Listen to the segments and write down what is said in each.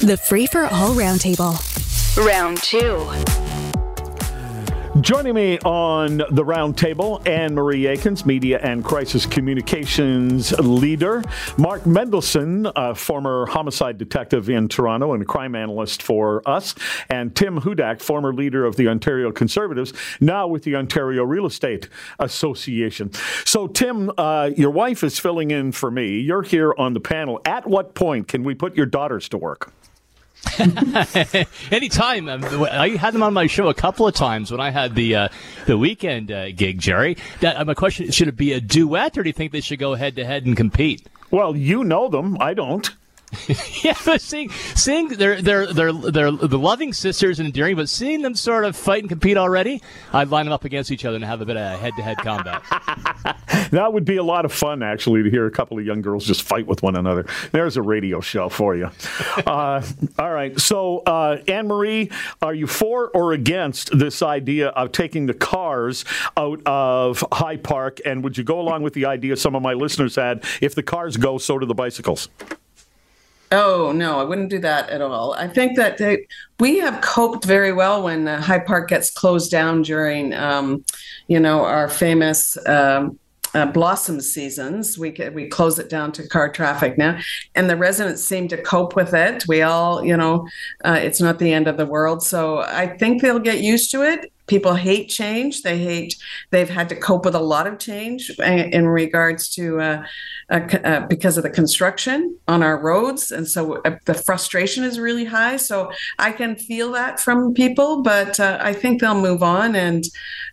The Free for All Roundtable. Round two. Joining me on the roundtable, Anne Marie Aikins, Media and Crisis Communications Leader. Mark Mendelson, a former homicide detective in Toronto and crime analyst for us. And Tim Hudak, former leader of the Ontario Conservatives, now with the Ontario Real Estate Association. So, Tim, your wife is filling in for me. You're here on the panel. At what point can we put your daughters to work? Anytime. I had them on my show a couple of times when I had the weekend gig, Jerry. My question is, should it be a duet, or do you think they should go head-to-head and compete? Well, you know them. I don't. Yeah, but seeing they're the loving sisters and endearing, but seeing them sort of fight and compete already, I'd line them up against each other and have a bit of head-to-head combat. That would be a lot of fun, actually, to hear a couple of young girls just fight with one another. There's a radio show for you. All right, so Anne Marie, are you for or against this idea of taking the cars out of High Park? And would you go along with the idea some of my listeners had, if the cars go, so do the bicycles? Oh, no, I wouldn't do that at all. I think that we have coped very well when Hyde Park gets closed down during, our famous blossom seasons. We close it down to car traffic now, and the residents seem to cope with it. We all, it's not the end of the world. So I think they'll get used to it. People hate change. They've had to cope with a lot of change in regards to because of the construction on our roads. And so the frustration is really high. So I can feel that from people, but I think they'll move on, and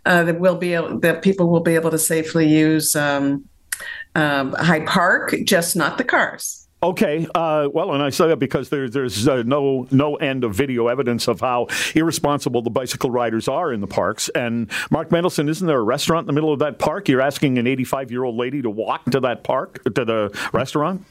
that people will be able to safely use Hyde Park, just not the cars. Okay, well, and I say that because there's no end of video evidence of how irresponsible the bicycle riders are in the parks. And Mark Mendelson, isn't there a restaurant in the middle of that park? You're asking an 85-year-old lady to walk to that park, to the restaurant?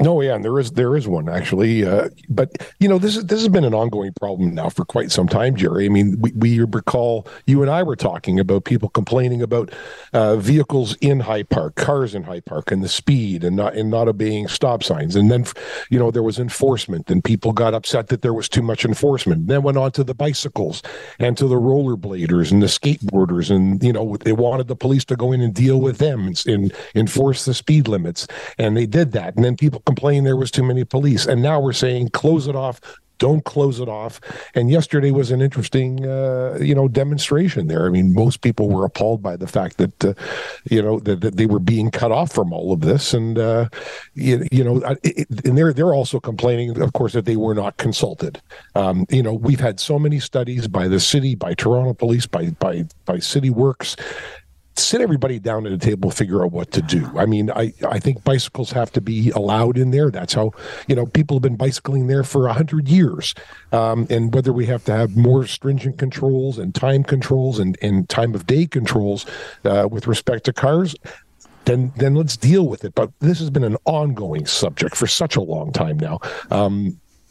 No, yeah, and there is one, actually. But, this has been an ongoing problem now for quite some time, Jerry. I mean, we recall you and I were talking about people complaining about vehicles in Hyde Park, cars in Hyde Park, and the speed and not obeying stop signs. And then, there was enforcement, and people got upset that there was too much enforcement. And then went on to the bicycles and to the rollerbladers and the skateboarders. And, they wanted the police to go in and deal with them and enforce the speed limits. And they did that. And then people complained there was too many police, and now we're saying close it off, don't close it off. And yesterday was an interesting demonstration there. I mean, most people were appalled by the fact that that they were being cut off from all of this, and and they're also complaining, of course, that they were not consulted. We've had so many studies by the city, by Toronto Police, by City Works. Sit everybody down at a table, figure out what to do. I mean, I think bicycles have to be allowed in there. That's how, people have been bicycling there for 100 years. And whether we have to have more stringent controls and time controls and time of day controls with respect to cars, then let's deal with it. But this has been an ongoing subject for such a long time now.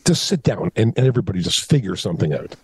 Just sit down and everybody just figure something out.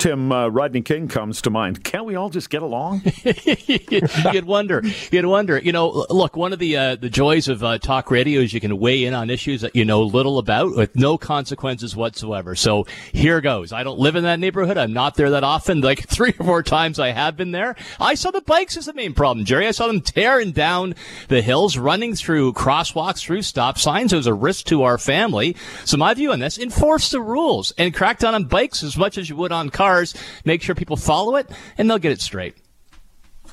Tim, Rodney King comes to mind. Can't we all just get along? You'd wonder. Look, one of the joys of talk radio is you can weigh in on issues that you know little about with no consequences whatsoever. So here goes. I don't live in that neighborhood. I'm not there that often. Like 3 or 4 times I have been there. I saw the bikes as the main problem, Jerry. I saw them tearing down the hills, running through crosswalks, through stop signs. It was a risk to our family. So my view on this, enforce the rules and crack down on bikes as much as you would on cars. Make sure people follow it, and they'll get it straight.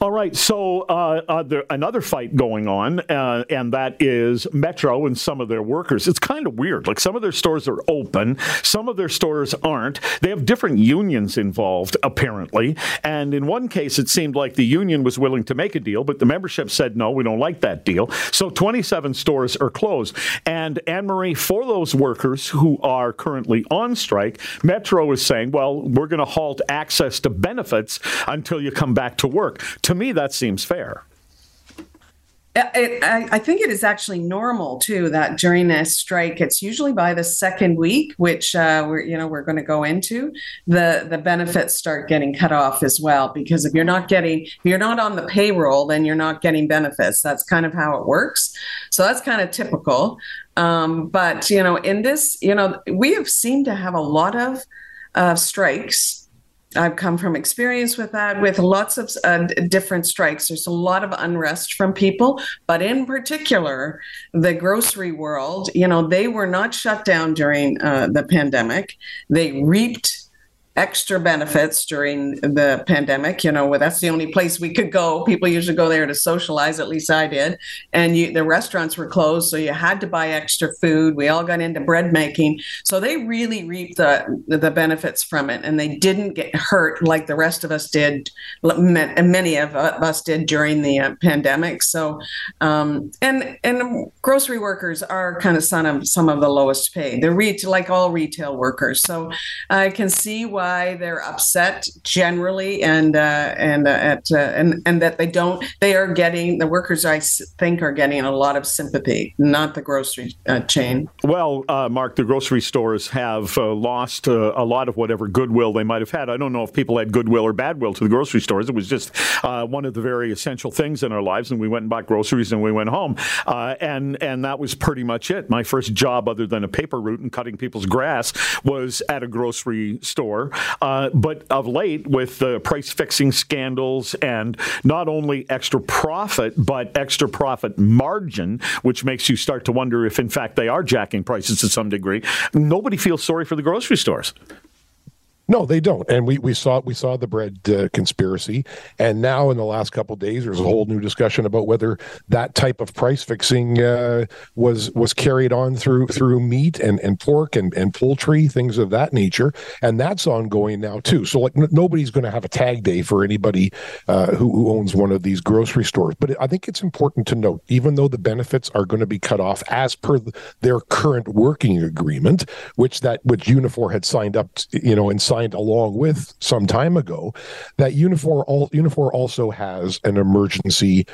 All right, so another fight going on, and that is Metro and some of their workers. It's kind of weird. Like, some of their stores are open, some of their stores aren't. They have different unions involved, apparently. And in one case, it seemed like the union was willing to make a deal, but the membership said, no, we don't like that deal. So 27 stores are closed. And Anne-Marie, for those workers who are currently on strike, Metro is saying, well, we're going to halt access to benefits until you come back to work. To me, that seems fair. I think it is actually normal too that during a strike, it's usually by the second week, which we're going to go into, the benefits start getting cut off as well, because if you're not on the payroll, then you're not getting benefits. That's kind of how it works. So that's kind of typical. But in this, we have seemed to have a lot of strikes. I've come from experience with that, with lots of different strikes. There's a lot of unrest from people, but in particular, the grocery world, they were not shut down during the pandemic. They reaped extra benefits during the pandemic, that's the only place we could go. People usually go there to socialize, at least I did. And the restaurants were closed, so you had to buy extra food. We all got into bread making. So they really reaped the benefits from it, and they didn't get hurt like the rest of us did, many of us did during the pandemic. So, and grocery workers are kind of some of the lowest paid. They're like all retail workers. So I can see why they're upset generally, and that the workers, I think, are getting a lot of sympathy, not the grocery chain. Well, Mark, the grocery stores have lost a lot of whatever goodwill they might have had. I don't know if people had goodwill or bad will to the grocery stores. It was just one of the very essential things in our lives, and we went and bought groceries and we went home, and that was pretty much it. My first job, other than a paper route and cutting people's grass, was at a grocery store. But of late, with the price-fixing scandals and not only extra profit, but extra profit margin, which makes you start to wonder if, in fact, they are jacking prices to some degree, nobody feels sorry for the grocery stores. No, they don't. And we saw the bread conspiracy. And now in the last couple of days, there's a whole new discussion about whether that type of price fixing was carried on through meat and pork and poultry, things of that nature. And that's ongoing now, too. So nobody's going to have a tag day for anybody who owns one of these grocery stores. But I think it's important to note, even though the benefits are going to be cut off as per their current working agreement, which Unifor had signed up, signed along with some time ago, that Unifor also has an emergency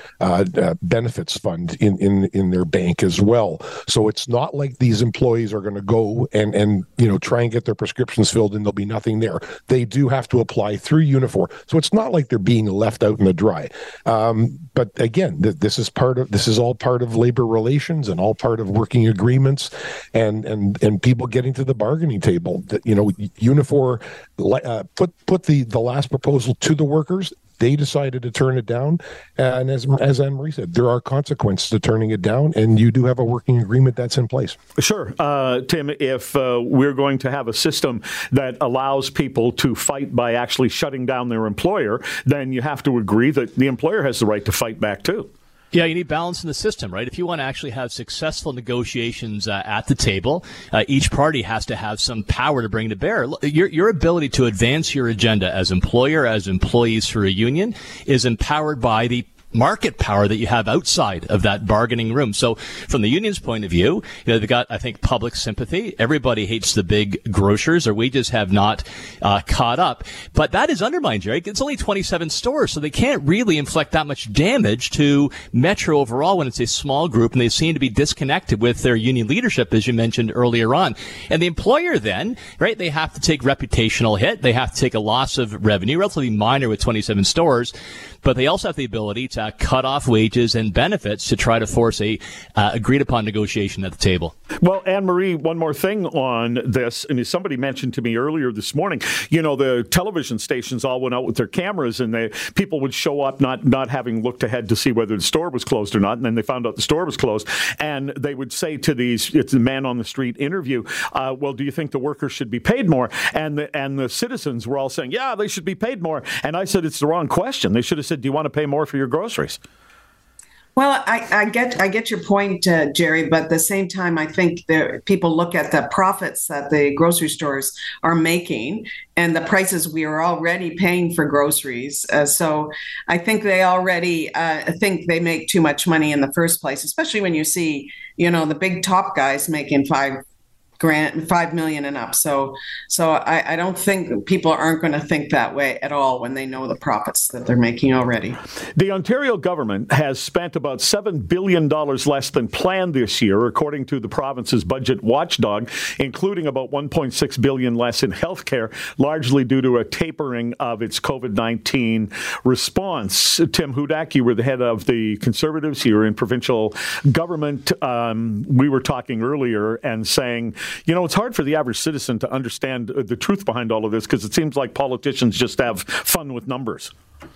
benefits fund in their bank as well. So it's not like these employees are going to go and try and get their prescriptions filled and there'll be nothing there. They do have to apply through Unifor. So it's not like they're being left out in the dry. But again, this is all part of labor relations and all part of working agreements and people getting to the bargaining table. That Unifor put the last proposal to the workers. They decided to turn it down, and as Anne Marie said, there are consequences to turning it down, and you do have a working agreement that's in place. Sure. Tim, if we're going to have a system that allows people to fight by actually shutting down their employer, then you have to agree that the employer has the right to fight back too. Yeah, you need balance in the system, right? If you want to actually have successful negotiations at the table, each party has to have some power to bring to bear. Your ability to advance your agenda as employer, as employees for a union, is empowered by the market power that you have outside of that bargaining room. So from the union's point of view, they've got, I think, public sympathy. Everybody hates the big grocers, or we just have not caught up. But that is undermined, right? It's only 27 stores, so they can't really inflict that much damage to Metro overall when it's a small group, and they seem to be disconnected with their union leadership, as you mentioned earlier on. And the employer then, right, they have to take reputational hit. They have to take a loss of revenue, relatively minor with 27 stores, but they also have the ability to cut off wages and benefits to try to force a agreed-upon negotiation at the table. Well, Anne-Marie, one more thing on this, and as somebody mentioned to me earlier this morning, the television stations all went out with their cameras, and people would show up not having looked ahead to see whether the store was closed or not, and then they found out the store was closed, and they would say to it's the man-on-the-street interview, well, do you think the workers should be paid more? And the citizens were all saying, yeah, they should be paid more. And I said, it's the wrong question. They should have said, do you want to pay more for your groceries? Well, I get your point, Jerry, but at the same time, I think that people look at the profits that the grocery stores are making and the prices we are already paying for groceries. So I think they already think they make too much money in the first place, especially when you see, the big top guys making five grant, 5 million and up. So I don't think people aren't going to think that way at all when they know the profits that they're making already. The Ontario government has spent about $7 billion less than planned this year, according to the province's budget watchdog, including about $1.6 billion less in health care, largely due to a tapering of its COVID-19 response. Tim Hudak, you were the head of the Conservatives. You were in provincial government. We were talking earlier and saying, you know, it's hard for the average citizen to understand the truth behind all of this because it seems like politicians just have fun with numbers.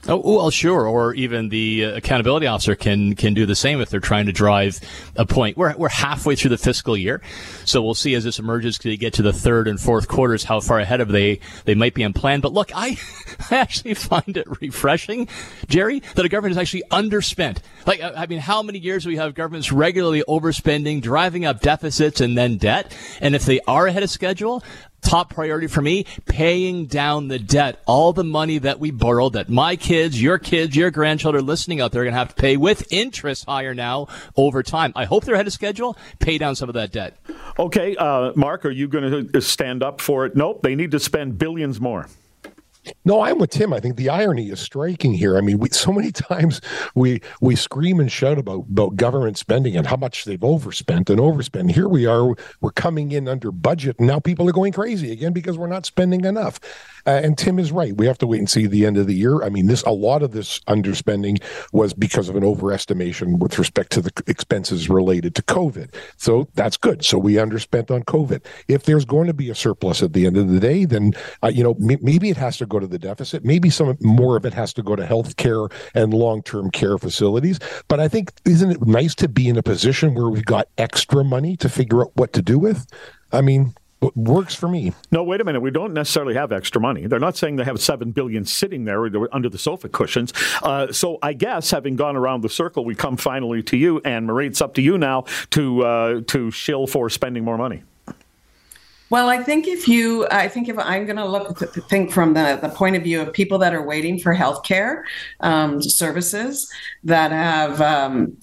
Oh, well, sure. Or even the accountability officer can do the same if they're trying to drive a point. We're halfway through the fiscal year, so we'll see as this emerges, to get to the third and fourth quarters, how far ahead of they might be on plan. But look, I actually find it refreshing, Jerry, that a government is actually underspent. Like, I mean, how many years do we have governments regularly overspending, driving up deficits and then debt? And if they are ahead of schedule, top priority for me, paying down the debt. All the money that we borrowed, that my kids, your grandchildren listening out there are going to have to pay with interest higher now over time. I hope they're ahead of schedule. Pay down some of that debt. Okay, Mark, are you going to stand up for it? Nope, they need to spend billions more. No, I'm with Tim. I think the irony is striking here. I mean, so many times we scream and shout about government spending and how much they've overspent. Here we are, we're coming in under budget, and now people are going crazy again because we're not spending enough. And Tim is right. We have to wait and see the end of the year. I mean, a lot of this underspending was because of an overestimation with respect to the expenses related to COVID. So that's good. So we underspent on COVID. If there's going to be a surplus at the end of the day, then maybe it has to go to the deficit. Maybe some more of it has to go to health care and long-term care facilities. But I think, isn't it nice to be in a position where we've got extra money to figure out what to do with? I mean, works for me. No, wait a minute. We don't necessarily have extra money. They're not saying they have $7 billion sitting there under the sofa cushions. So I guess, having gone around the circle, we come finally to you, Anne Marie. It's up to you now to shill for spending more money. Well, I think if I'm going to think from the point of view of people that are waiting for healthcare services, that have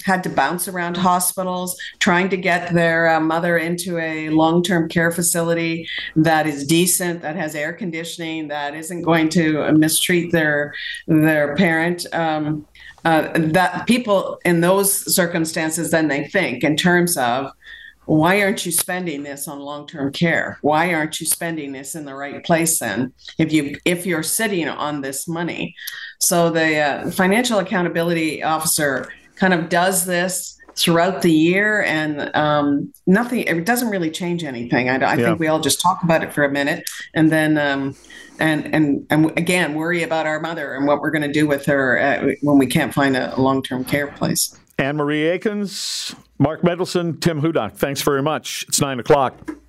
had to bounce around hospitals, trying to get their mother into a long-term care facility that is decent, that has air conditioning, that isn't going to mistreat their parent. That people in those circumstances, then they think in terms of, why aren't you spending this on long-term care? Why aren't you spending this in the right place then, if you're sitting on this money? So the financial accountability officer kind of does this throughout the year, and it doesn't really change anything. I think we all just talk about it for a minute and then and again worry about our mother and what we're going to do with her when we can't find a long-term care place. Anne Marie Aikins, Mark Mendelson, Tim Hudak, thanks very much. It's 9 o'clock.